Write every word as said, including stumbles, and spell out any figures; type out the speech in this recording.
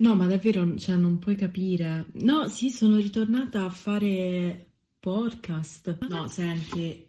No, ma davvero, cioè, non puoi capire. No, sì, sono ritornata a fare podcast. No, senti,